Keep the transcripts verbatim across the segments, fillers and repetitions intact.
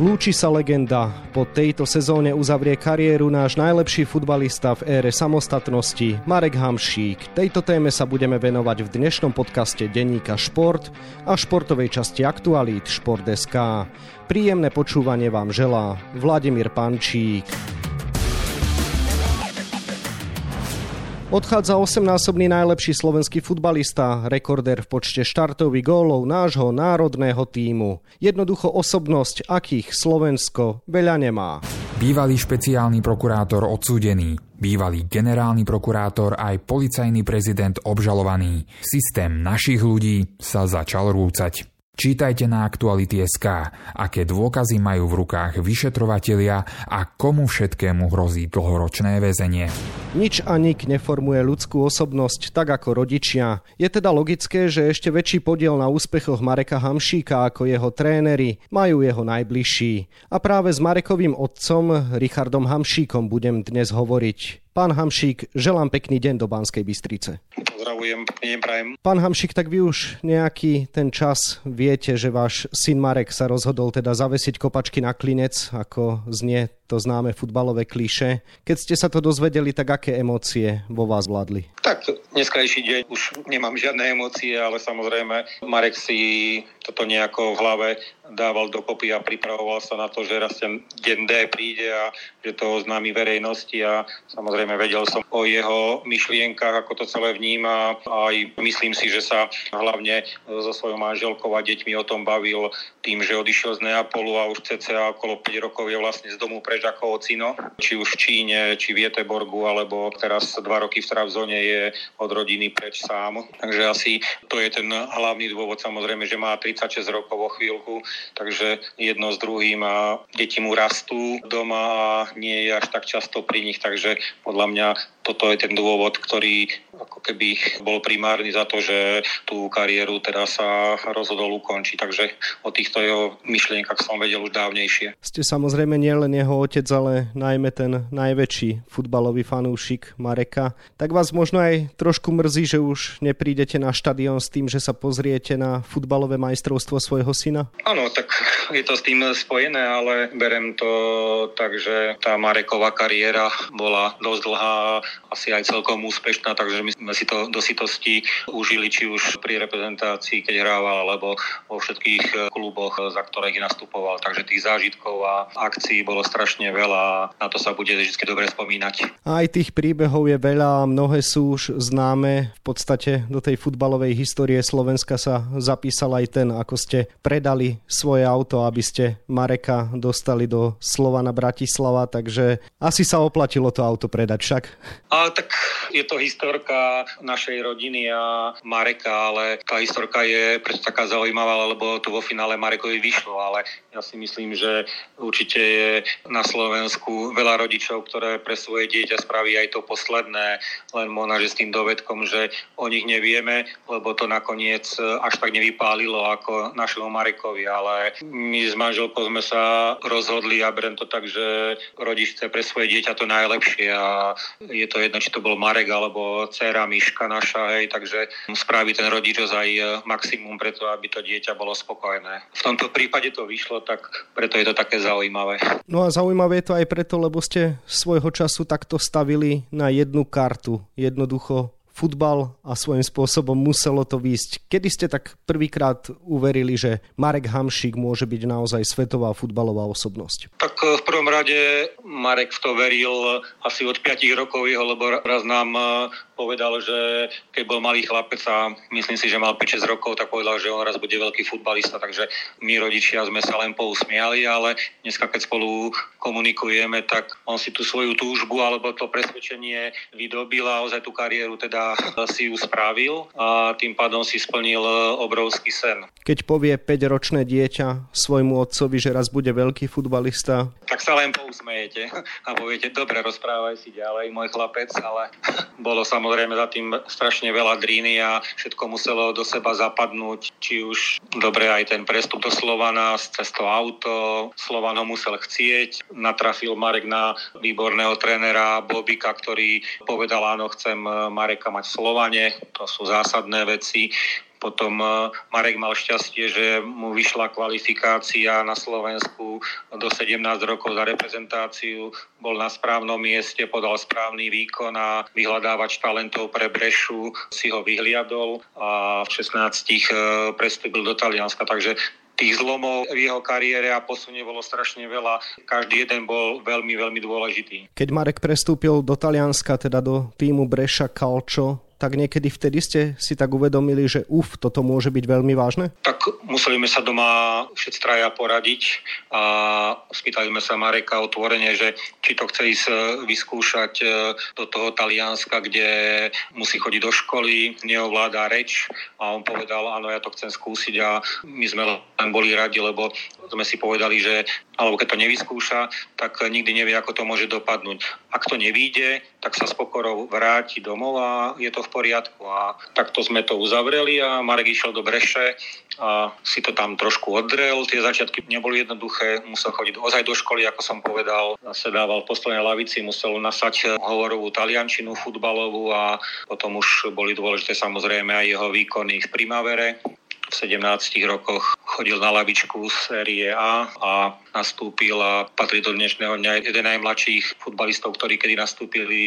Lúči sa legenda. Po tejto sezóne uzavrie kariéru náš najlepší futbalista v ére samostatnosti, Marek Hamšík. Tejto téme sa budeme venovať v dnešnom podcaste Denníka Šport a športovej časti Aktuality Šport.sk. Príjemné počúvanie vám želá Vladimír Pančík. Odchádza osemnásobný najlepší slovenský futbalista, rekordér v počte štartových gólov nášho národného tímu. Jednoducho osobnosť, akých Slovensko veľa nemá. Bývalý špeciálny prokurátor odsúdený, bývalý generálny prokurátor aj policajný prezident obžalovaný. Systém našich ľudí sa začal rúcať. Čítajte na Aktuality.sk, aké dôkazy majú v rukách vyšetrovatelia a komu všetkému hrozí dlhoročné väzenie. Nič a nik neformuje ľudskú osobnosť tak ako rodičia. Je teda logické, že ešte väčší podiel na úspechoch Mareka Hamšíka ako jeho tréneri majú jeho najbližší. A práve s Marekovým otcom, Richardom Hamšíkom, budem dnes hovoriť. Pán Hamšík, želám pekný deň do Banskej Bystrice. Pozdravujem, pekný deň prajem. Pán Hamšík, tak vy už nejaký ten čas viete, že váš syn Marek sa rozhodol teda zavesiť kopačky na klinec, ako znie to známe futbalové klišé. Keď ste sa to dozvedeli, tak aké emócie vo vás vládli? Tak, dneskajší deň už nemám žiadne emócie, ale samozrejme Marek si toto nejako v hlave dával dokopy a pripravoval sa na to, že raz ten deň D príde a že to oznámi verejnosti a samozrejme vedel som o jeho myšlienkach, ako to celé vníma a aj myslím si, že sa hlavne so svojou manželkou a deťmi o tom bavil tým, že odišiel z Neapolu a už cca okolo päť rokov je vlastne z domu preč ako ocino, či už v Číne, či v Göteborgu, alebo teraz dva roky v Trabzone je od rodiny preč sám. Takže asi to je ten hlavný dôvod, samozrejme, že má tridsaťšesť rokov o chvíľku, takže jedno s druhým a deti mu rastú doma a nie je až tak často pri nich, takže podľa mňa toto je ten dôvod, ktorý ako keby bol primárny za to, že tú kariéru teda sa rozhodol ukončiť. Takže o týchto jeho myšlienkach som vedel už dávnejšie. Ste samozrejme nielen jeho otec, ale najmä ten najväčší futbalový fanúšik Mareka. Tak vás možno aj trošku mrzí, že už neprídete na štadión s tým, že sa pozriete na futbalové majstrovstvo svojho syna? Áno, tak je to s tým spojené, ale berem to tak, že tá Mareková kariéra bola dosť dlhá, asi aj celkom úspešná, takže my sme si to do sitosti užili, či už pri reprezentácii, keď hrával, alebo vo všetkých kluboch, za ktorých nastupoval. Takže tých zážitkov a akcií bolo strašne veľa a na to sa bude vždy dobre spomínať. Aj tých príbehov je veľa, mnohé sú už známe. V podstate do tej futbalovej histórie Slovenska sa zapísal aj ten, ako ste predali svoje auto, aby ste Mareka dostali do Slovana Bratislava, takže asi sa oplatilo to auto predať však. A tak je to historka našej rodiny a Mareka, ale tá historka je preto taká zaujímavá, lebo to vo finále Marekovi vyšlo, ale ja si myslím, že určite je na Slovensku veľa rodičov, ktoré pre svoje dieťa spraví aj to posledné, len možno, že s tým dovedkom, že o nich nevieme, lebo to nakoniec až tak nevypálilo ako našemu Marekovi, ale my s manželkou sme sa rozhodli a berem to tak, že rodič chce pre svoje dieťa to najlepšie a je to jedno, či to bol Marek alebo dcéra Miška naša, hej, takže spraví ten rodič aj maximum preto, aby to dieťa bolo spokojné. V tomto prípade to vyšlo, tak preto je to také zaujímavé. No a zaujímavé je to aj preto, lebo ste svojho času takto stavili na jednu kartu. Jednoducho futbal a svojím spôsobom muselo to výjsť. Kedy ste tak prvýkrát uverili, že Marek Hamšík môže byť naozaj svetová futbalová osobnosť? Tak v prvom rade Marek v to veril asi od päť rokov jeho, lebo raz nám povedal, že keď bol malý chlapec a myslím si, že mal päť šesť rokov, tak povedal, že on raz bude veľký futbalista, takže my rodičia sme sa len pousmiali, ale dneska, keď spolu komunikujeme, tak on si tú svoju túžbu alebo to presvedčenie vydobil a ozaj tú kariéru teda si ju spravil a tým pádom si splnil obrovský sen. Keď povie päťročné dieťa svojmu otcovi, že raz bude veľký futbalista, tak sa len pousmejete a poviete, dobre, rozprávaj si ďalej, môj chlapec, ale bolo samozrejme Samozrejme za tým strašne veľa dríny a všetko muselo do seba zapadnúť. Či už dobre aj ten prestup do Slovana, cez to auto. Slovan ho musel chcieť. Natrafil Marek na výborného trénera Bobika, ktorý povedal, áno, chcem Mareka mať v Slovane. To sú zásadné veci. Potom Marek mal šťastie, že mu vyšla kvalifikácia na Slovensku do sedemnásť rokov za reprezentáciu. Bol na správnom mieste, podal správny výkon a vyhľadávač talentov pre Brešu si ho vyhliadol a v šestnástich prestúpil do Talianska. Takže tých zlomov v jeho kariére a posune bolo strašne veľa. Každý jeden bol veľmi, veľmi dôležitý. Keď Marek prestúpil do Talianska, teda do tímu Breša Calcio, tak niekedy vtedy ste si tak uvedomili, že uf, toto môže byť veľmi vážne? Tak museli sme sa doma všetci traja poradiť a spýtali sme sa Mareka otvorene, že či to chce ísť vyskúšať do toho Talianska, kde musí chodiť do školy, neovláda reč, a on povedal, áno, ja to chcem skúsiť, a my sme len boli radi, lebo sme si povedali, že alebo keď to nevyskúša, tak nikdy nevie, ako to môže dopadnúť. Ak to nevíde, tak sa s pokorou vráti domov a je to v poriadku. A takto sme to uzavreli a Marek išiel do Breše a si to tam trošku oddrel. Tie začiatky neboli jednoduché, musel chodiť ozaj do školy, ako som povedal. Sedával v poslednej lavici, musel nasať hovorovú taliančinu, futbalovú, a potom už boli dôležité samozrejme aj jeho výkony v primavere. V sedemnástich rokoch chodil na lavičku série A a nastúpil a patrí do dnešného dňa jeden najmladších futbalistov, ktorí kedy nastúpili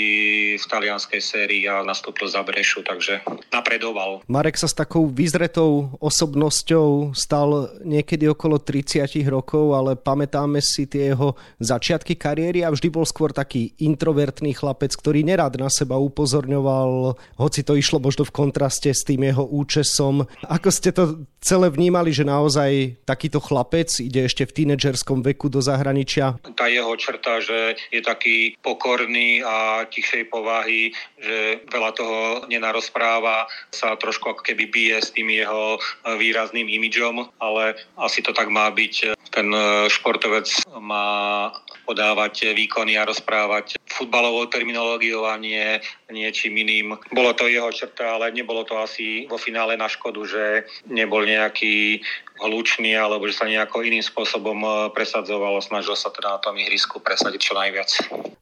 v talianskej sérii a nastúpil za Brešu, takže napredoval. Marek sa s takou vyzretou osobnosťou stal niekedy okolo tridsiatich rokov, ale pamätáme si tie jeho začiatky kariéry a vždy bol skôr taký introvertný chlapec, ktorý nerad na seba upozorňoval, hoci to išlo možno v kontraste s tým jeho účesom. Ako ste to celé vnímali, že naozaj takýto chlapec ide ešte v tínedžerskom veku do zahraničia? Tá jeho črta, že je taký pokorný a tichšej povahy, že veľa toho nenarozpráva, sa trošku ako keby bije s tým jeho výrazným imidžom, ale asi to tak má byť. Ten športovec má podávať výkony a rozprávať futbalovou terminológiou a nie niečím iným. Bolo to jeho črta, ale nebolo to asi vo finále na škodu, že nebol nejaký hlučný alebo že sa nejako iným spôsobom presadzoval a snažil sa teda na tom ihrisku presadiť čo najviac.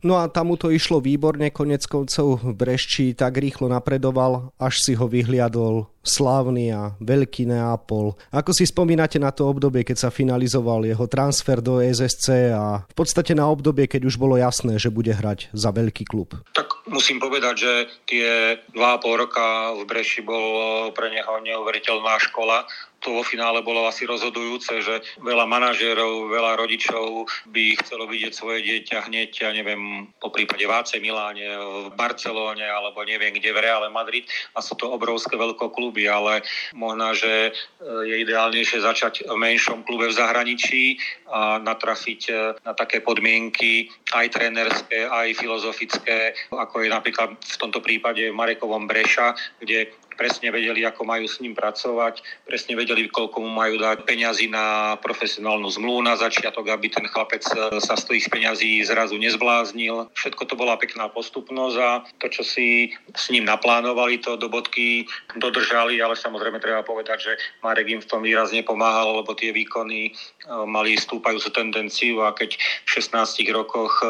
No a tam mu to išlo výborne, konec koncov v Brešči tak rýchlo napredoval, až si ho vyhliadol slávny a veľký Neapol. Ako si spomínate na to obdobie, keď sa finalizoval jeho transfer do es es cé a v podstate na obdobie, keď už bolo jasné, že bude hrať za veľký klub? Tak musím povedať, že tie dva a pol roka v Breši bolo pre neho neuveriteľná škola. To vo finále bolo asi rozhodujúce, že veľa manažérov, veľa rodičov by chcelo vidieť svoje dieťa hneď, ja neviem, po prípade v á cé Miláne, v Barcelóne alebo neviem kde, v Reále Madrid, a sú to obrovské veľkokluby, ale možno, že je ideálnejšie začať v menšom klube v zahraničí a natrafiť na také podmienky aj trénerské, aj filozofické, ako je napríklad v tomto prípade v Marekovom Breša, kde presne vedeli, ako majú s ním pracovať, presne vedeli, koľko mu majú dať peňazí na profesionálnu zmluvu na začiatok, aby ten chlapec sa z tých peňazí zrazu nezbláznil. Všetko to bola pekná postupnosť a to, čo si s ním naplánovali, to do bodky dodržali, ale samozrejme treba povedať, že Marek im v tom výrazne pomáhal, lebo tie výkony mali stúpajúcu tendenciu a keď v šestnástich rokoch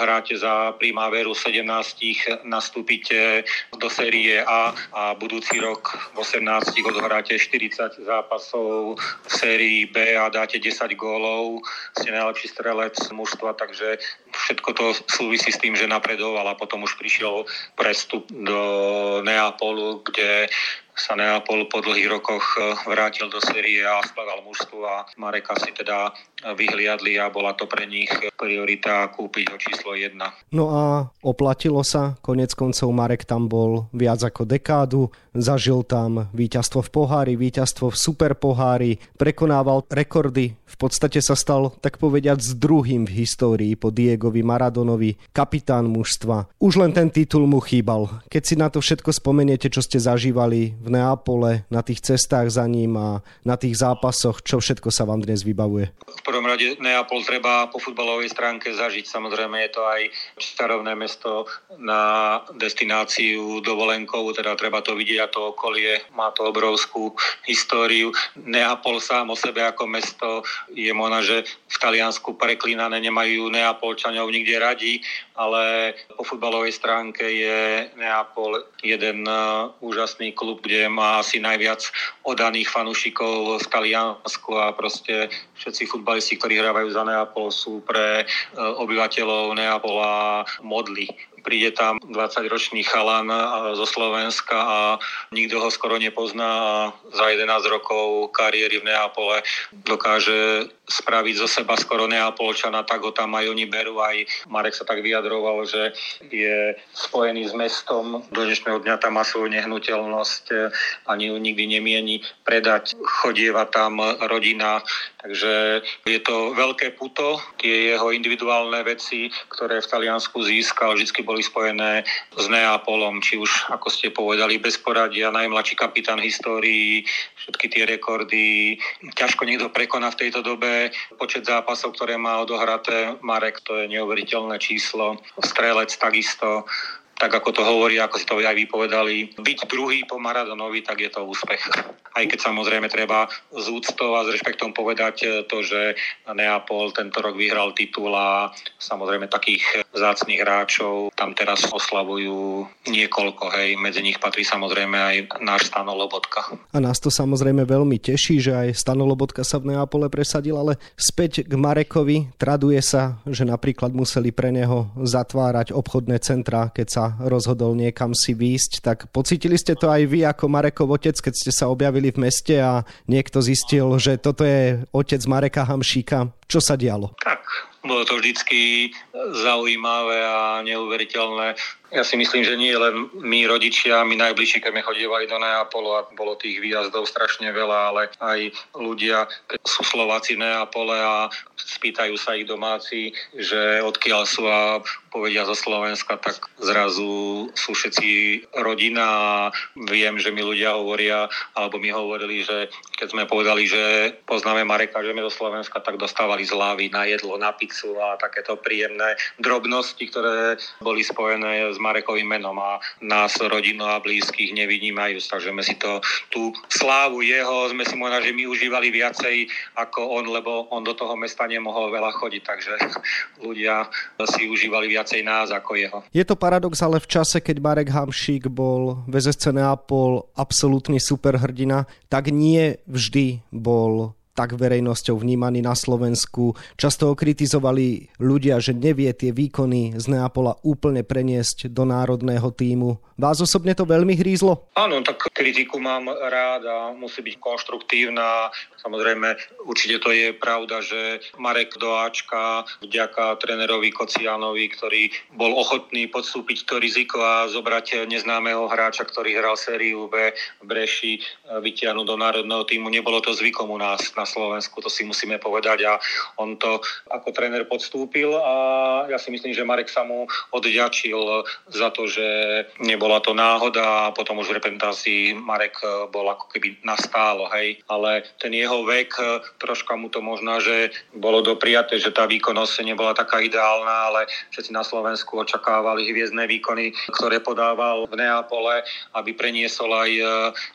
hráte za primaveru, sedemnástich nastúpite do série A a budú si rok v osemnástich odohráte štyridsať zápasov v sérii B a dáte desať gólov, ste najlepší strelec mužstva, takže všetko to súvisí s tým, že napredoval a potom už prišiel prestup do Neapolu, kde sa Neapol po dlhých rokoch vrátil do série a spadal mužstvu a Mareka si teda vyhliadli a bola to pre nich priorita kúpiť ho číslo jedna. No a oplatilo sa, konec koncov Marek tam bol viac ako dekádu, zažil tam víťazstvo v pohári, víťazstvo v superpohári, prekonával rekordy, v podstate sa stal, tak povediať, s druhým v histórii po Diegovi Maradonovi, kapitán mužstva. Už len ten titul mu chýbal. Keď si na to všetko spomeniete, čo ste zažívali v Neapole, na tých cestách za ním a na tých zápasoch, čo všetko sa vám dnes vybavuje? V prvom rade Neapol treba po futbalovej stránke zažiť. Samozrejme je to aj čarovné mesto na destináciu dovolenkovú, teda treba to vidieť a to okolie má to obrovskú históriu. Neapol sám o sebe ako mesto je možno, že v Taliansku preklínané, nemajú Neapolčanov nikde radi, ale po futbalovej stránke je Neapol jeden úžasný klub, kde má asi najviac odaných fanúšikov v Taliansku a proste všetci futbalisti, ktorí hrávajú za Neapol, sú pre obyvateľov Neapola modli. Príde tam dvadsaťročný chalan zo Slovenska a nikto ho skoro nepozná a za jedenásť rokov kariéry v Neapole dokáže spraviť zo seba skoro Neapolčana, tak ho tam aj oni berú. Aj Marek sa tak vyjadroval, že je spojený s mestom. Do dnešného dňa tam má svoju nehnuteľnosť, ani ju nikdy nemieni predať. Chodieva tam rodina, takže je to veľké puto. Tie jeho individuálne veci, ktoré v Taliansku získal, vždy boli spojené s Neapolom, či už, ako ste povedali, bez poradia, najmladší kapitán histórii, všetky tie rekordy. Ťažko niekto prekoná v tejto dobe počet zápasov, ktoré má odohraté Marek, to je neuveriteľné číslo. Strelec takisto, tak ako to hovorí, ako si to aj vypovedali. Byť druhý po Maradonovi, tak je to úspech. Aj keď samozrejme treba s úctou a s rešpektom povedať to, že Neapol tento rok vyhral titul a samozrejme takých vzácnych hráčov tam teraz oslavujú niekoľko, hej. Medzi nich patrí samozrejme aj náš Stano Lobotka. A nás to samozrejme veľmi teší, že aj Stano Lobotka sa v Neapole presadil, ale späť k Marekovi. Traduje sa, že napríklad museli pre neho zatvárať obchodné centrá, keď sa rozhodol niekam si výjsť. Tak pocítili ste to aj vy ako Marekov otec, keď ste sa objavili v meste a niekto zistil, že toto je otec Mareka Hamšíka? Čo sa dialo? Tak, bolo to vždycky zaujímavé a neuveriteľné. Ja si myslím, že nie len my rodičia, my najbližší, keď sme chodievali do Neapolu a bolo tých výjazdov strašne veľa, ale aj ľudia, keď sú Slováci v Neapole a spýtajú sa ich domáci, že odkiaľ sú a povedia zo Slovenska, tak zrazu sú všetci rodina a viem, že mi ľudia hovoria, alebo mi hovorili, že keď sme povedali, že poznáme Mareka, že sme zo Slovenska, tak dostávali z hlavy na jedlo, na pizzu a takéto príjemné drobnosti, ktoré boli spojené s Marekovým menom a nás, rodinu a blízkych nevynímajú. Takže sme si to, tú slávu jeho, sme si možno, že my užívali viacej ako on, lebo on do toho mesta nemohol veľa chodiť, takže ľudia si užívali viacej nás ako jeho. Je to paradox, ale v čase, keď Marek Hamšík bol v es es cé Neapol absolútny superhrdina, tak nie vždy bol tak verejnosťou vnímaný na Slovensku. Často ho kritizovali ľudia, že nevie tie výkony z Neapola úplne preniesť do národného tímu. Vás osobne to veľmi hrízlo? Áno, tak kritiku mám rád a musí byť konštruktívna. Samozrejme, určite to je pravda, že Marek Doáčka vďaka trénerovi Kocianovi, ktorý bol ochotný podstúpiť to riziko a zobrať neznámeho hráča, ktorý hral sériu B v Breši, vytiahnuť do národného tímu. Nebolo to zvykom u nás na Slovensku, to si musíme povedať a on to ako tréner podstúpil a ja si myslím, že Marek sa mu odďačil za to, že nebola to náhoda a potom už v reprezentácii Marek bol ako keby nastálo, hej, ale ten jeho vek troška mu to možno, že bolo dopriaté, že tá výkonnosť nebola taká ideálna, ale všetci na Slovensku očakávali hviezdne výkony, ktoré podával v Neapole, aby preniesol aj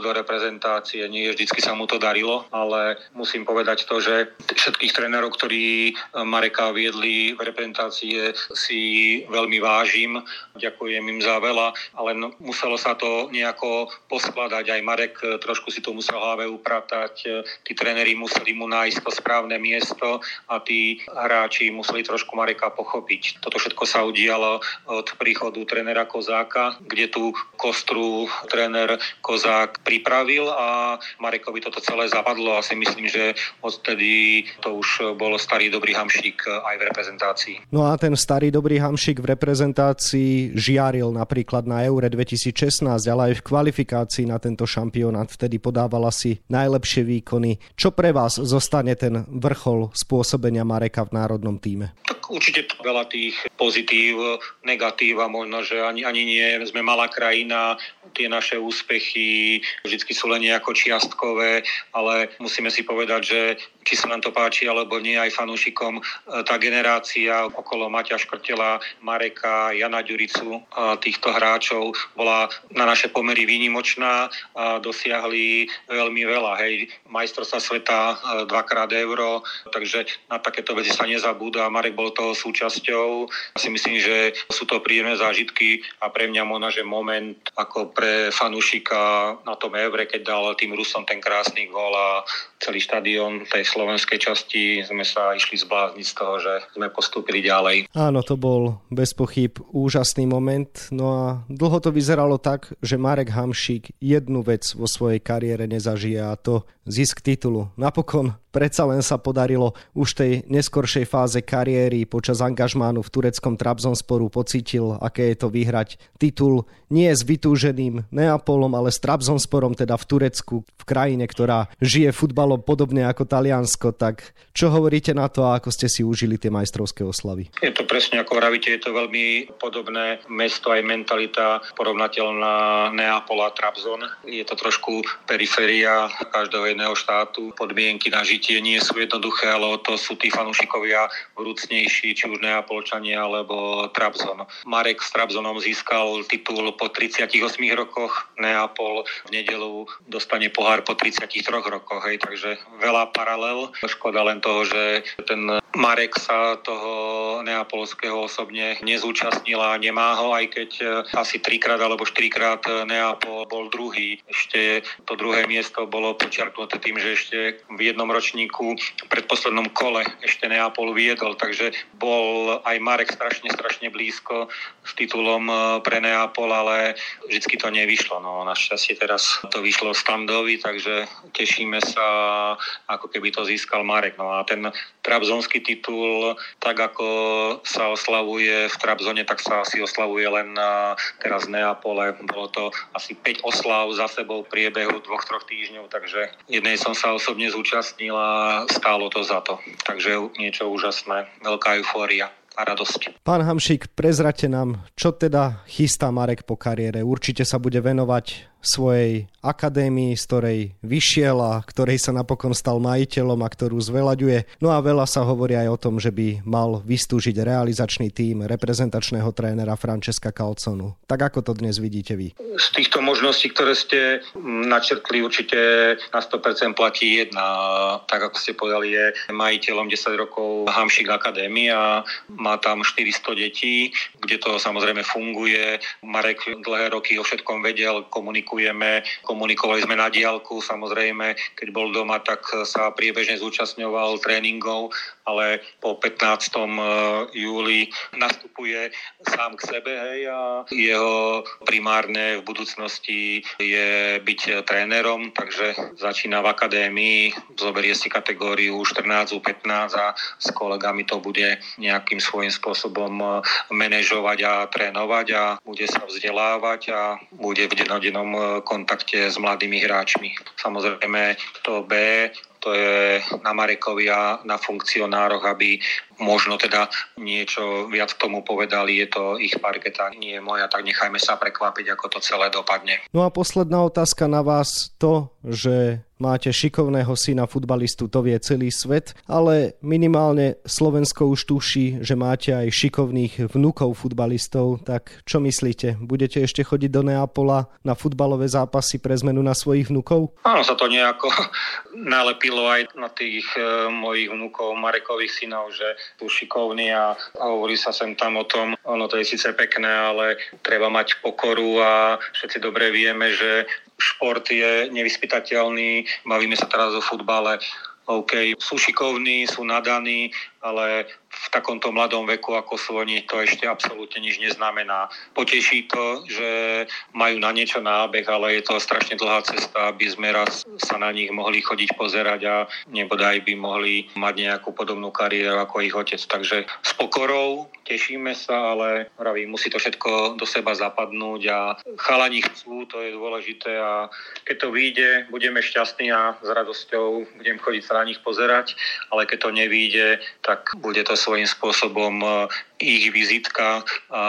do reprezentácie. Nie vždycky sa mu to darilo, ale musí Musím povedať to, že všetkých trénerov, ktorí Mareka viedli v reprezentácii, si veľmi vážim. Ďakujem im za veľa, ale muselo sa to nejako poskladať. Aj Marek trošku si to musel hlave upratať. Tí tréneri museli mu nájsť to správne miesto a tí hráči museli trošku Mareka pochopiť. Toto všetko sa udialo od príchodu trénera Kozáka, kde tú kostru tréner Kozák pripravil a Marekovi toto celé zapadlo a si myslím, že odtedy to už bol starý dobrý Hamšík aj v reprezentácii. No a ten starý dobrý Hamšík v reprezentácii žiaril napríklad na Eure dvetisícšestnásť, ale aj v kvalifikácii na tento šampionát. Vtedy podával asi najlepšie výkony. Čo pre vás zostane ten vrchol spôsobenia Mareka v národnom tíme? Tak určite veľa tých pozitív, negatív a možno, že ani, ani nie. Sme malá krajina, tie naše úspechy vždy sú len nejako čiastkové, ale musíme si povedať, že či sa nám to páči alebo nie, aj fanúšikom tá generácia okolo Maťa Škrtela, Mareka, Jana Ďuricu, týchto hráčov bola na naše pomery výnimočná a dosiahli veľmi veľa. Hej, majstrovstvá sveta, dvakrát euro, takže na takéto veci sa nezabúda. Marek bol toho súčasťou. Ja si myslím, že sú to príjemné zážitky a pre mňa možno, že moment ako pre fanúšika na tom Evre, keď dal tým Rusom ten krásny gól a celý štadión tej slovenskej časti sme sa išli zblázniť z toho, že sme postúpili ďalej. Áno, to bol bez pochyb úžasný moment. No a dlho to vyzeralo tak, že Marek Hamšík jednu vec vo svojej kariére nezažije, a to zisk titulu. Napokon predsa len sa podarilo už tej neskoršej fáze kariéry počas angažmánu v tureckom Trabzonsporu pocítil, aké je to vyhrať titul nie s vytúženým Neapolom, ale s Trabzonsporom, teda v Turecku, v krajine, ktorá žije futbalom podobne ako Taliansko. Tak čo hovoríte na to a ako ste si užili tie majstrovské oslavy? Je to presne ako hovoríte, je to veľmi podobné mesto, aj mentalita porovnateľná Neapol a Trabzon. Je to trošku periféria každého jedného štátu, podmienky na žitie tie nie sú jednoduché, ale o to sú tí fanúšikovia vrúcnejší, či už Neapolčania alebo Trabzon. Marek s Trabzonom získal titul po tridsiatich ôsmich rokoch, Neapol v nedeľu dostane pohár po tridsiatich troch rokoch, hej, takže veľa paralel. Škoda len toho, že ten Marek sa toho neapolského osobne nezúčastnil a nemá ho, aj keď asi trikrát alebo štyrikrát Neapol bol druhý. Ešte to druhé miesto bolo počiarknuté tým, že ešte v jednom ročníku v predposlednom kole ešte Neapol viedol, takže bol aj Marek strašne, strašne blízko s titulom pre Neapol, ale vždycky to nevyšlo. No, našťastie teraz to vyšlo Standovi, takže tešíme sa, ako keby to získal Marek. No a ten trabzonský titul, tak ako sa oslavuje v Trabzone, tak sa asi oslavuje len teraz v Neapole. Bolo to asi päť oslav za sebou v priebehu dvoch, troch týždňov, takže jednej som sa osobne zúčastnila. Stálo to za to. Takže niečo úžasné. Veľká eufória a radosť. Pán Hamšík, prezraďte nám, čo teda chystá Marek po kariére. Určite sa bude venovať svojej akadémii, z ktorej vyšiel a ktorej sa napokon stal majiteľom a ktorú zveľaďuje. No a veľa sa hovorí aj o tom, že by mal vystúžiť realizačný tím reprezentačného trénera Francesca Calzonu. Tak ako to dnes vidíte vy? Z týchto možností, ktoré ste načrtli, určite na sto percent platí jedna. Tak ako ste povedali, je majiteľom desať rokov Hamšík akadémia. Má tam štyristo detí, kde to samozrejme funguje. Marek dlhé roky o všetkom vedel, komunikuje Komunikovali sme na diaľku, samozrejme, keď bol doma, tak sa priebežne zúčastňoval tréningov, ale po pätnásteho júla nastupuje sám k sebe, hej, a jeho primárne v budúcnosti je byť trénerom, takže začína v akadémii, zoberie si kategóriu štrnásť pätnásť a s kolegami to bude nejakým svojím spôsobom manažovať a trénovať a bude sa vzdelávať a bude v dennodennom kontakte s mladými hráčmi. Samozrejme to B, to je na Marekovi a na funkcionároch, aby možno teda niečo viac k tomu povedali. Je to ich parketa, nie je moja, tak nechajme sa prekvapiť, ako to celé dopadne. No a posledná otázka na vás, to, že máte šikovného syna futbalistu, to vie celý svet, ale minimálne Slovensko už tuší, že máte aj šikovných vnukov futbalistov, tak čo myslíte? Budete ešte chodiť do Neapola na futbalové zápasy pre zmenu na svojich vnukov? Áno, sa to nejako nalepilo aj na tých e, mojich vnukov, Marekových synov, že sú šikovní a hovorí sa sem tam o tom, ono to je síce pekné, ale treba mať pokoru a všetci dobre vieme, že šport je nevyspytateľný, bavíme sa teraz o futbale, OK, sú šikovní, sú nadaní, ale v takomto mladom veku, ako sú oni, to ešte absolútne nič neznamená. Poteší to, že majú na niečo nábeh, ale je to strašne dlhá cesta, aby sme raz sa na nich mohli chodiť pozerať a nebodaj by mohli mať nejakú podobnú kariéru ako ich otec. Takže s pokorou tešíme sa, ale pravím, musí to všetko do seba zapadnúť a chalani chcú, to je dôležité a keď to vyjde, budeme šťastní a s radosťou budem chodiť sa na nich pozerať, ale keď to nevyjde, tak tak bude to svojím spôsobom ich vizitka a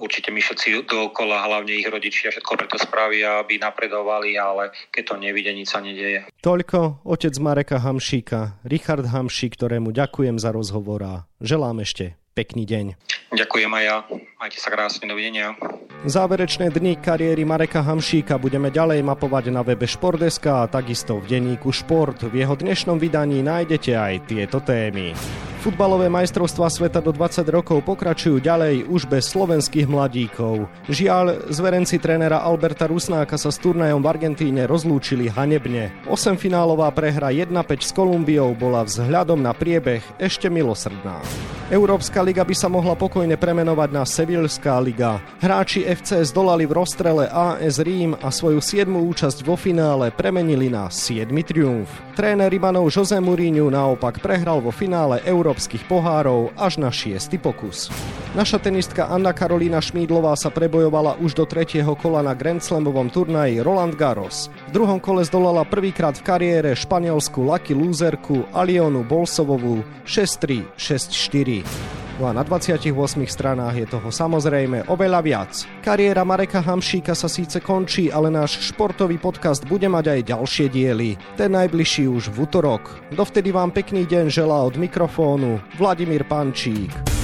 určite my všetci dookola, hlavne ich rodičia, všetko preto spravia, aby napredovali, ale keď to nevidie, nič sa nedieje. Toľko otec Mareka Hamšíka, Richard Hamšík, ktorému ďakujem za rozhovor a želám ešte pekný deň. Ďakujem aj ja. Majte sa krásne, dovidenia. Záverečné dni kariéry Mareka Hamšíka budeme ďalej mapovať na webe šport bodka es ká a takisto v denníku Šport. V jeho dnešnom vydaní nájdete aj tieto témy. Futbalové majstrovstvá sveta do dvadsať rokov pokračujú ďalej už bez slovenských mladíkov. Žiaľ, zverenci trénera Alberta Rusnáka sa s turnajom v Argentíne rozlúčili hanebne. Osemfinálová prehra jedna päť s Kolumbiou bola vzhľadom na priebeh ešte milosrdná. Európska liga by sa mohla pokojne premenovať na Sevilská liga. Hráči ef cé zdolali v rozstrele á es Rím a svoju siedmu účasť vo finále premenili na siedmy triumf. Tréner Rimanov Jose Mourinho naopak prehral vo finále Európskej európskych pohárov až na šiesty pokus. Naša tenistka Anna Karolína Schmídlová sa prebojovala už do tretieho kola na Grand Slamovom turnaji Roland Garros. V druhom kole zdolala prvýkrát v kariére španielsku lucky loserku Alionu Bolsovovú šesť tri šesť štyri. No a na dvadsiatich ôsmich stranách je toho samozrejme oveľa viac. Kariéra Mareka Hamšíka sa síce končí, ale náš športový podcast bude mať aj ďalšie diely. Ten najbližší už v utorok. Dovtedy vám pekný deň želá od mikrofónu Vladimír Pančík.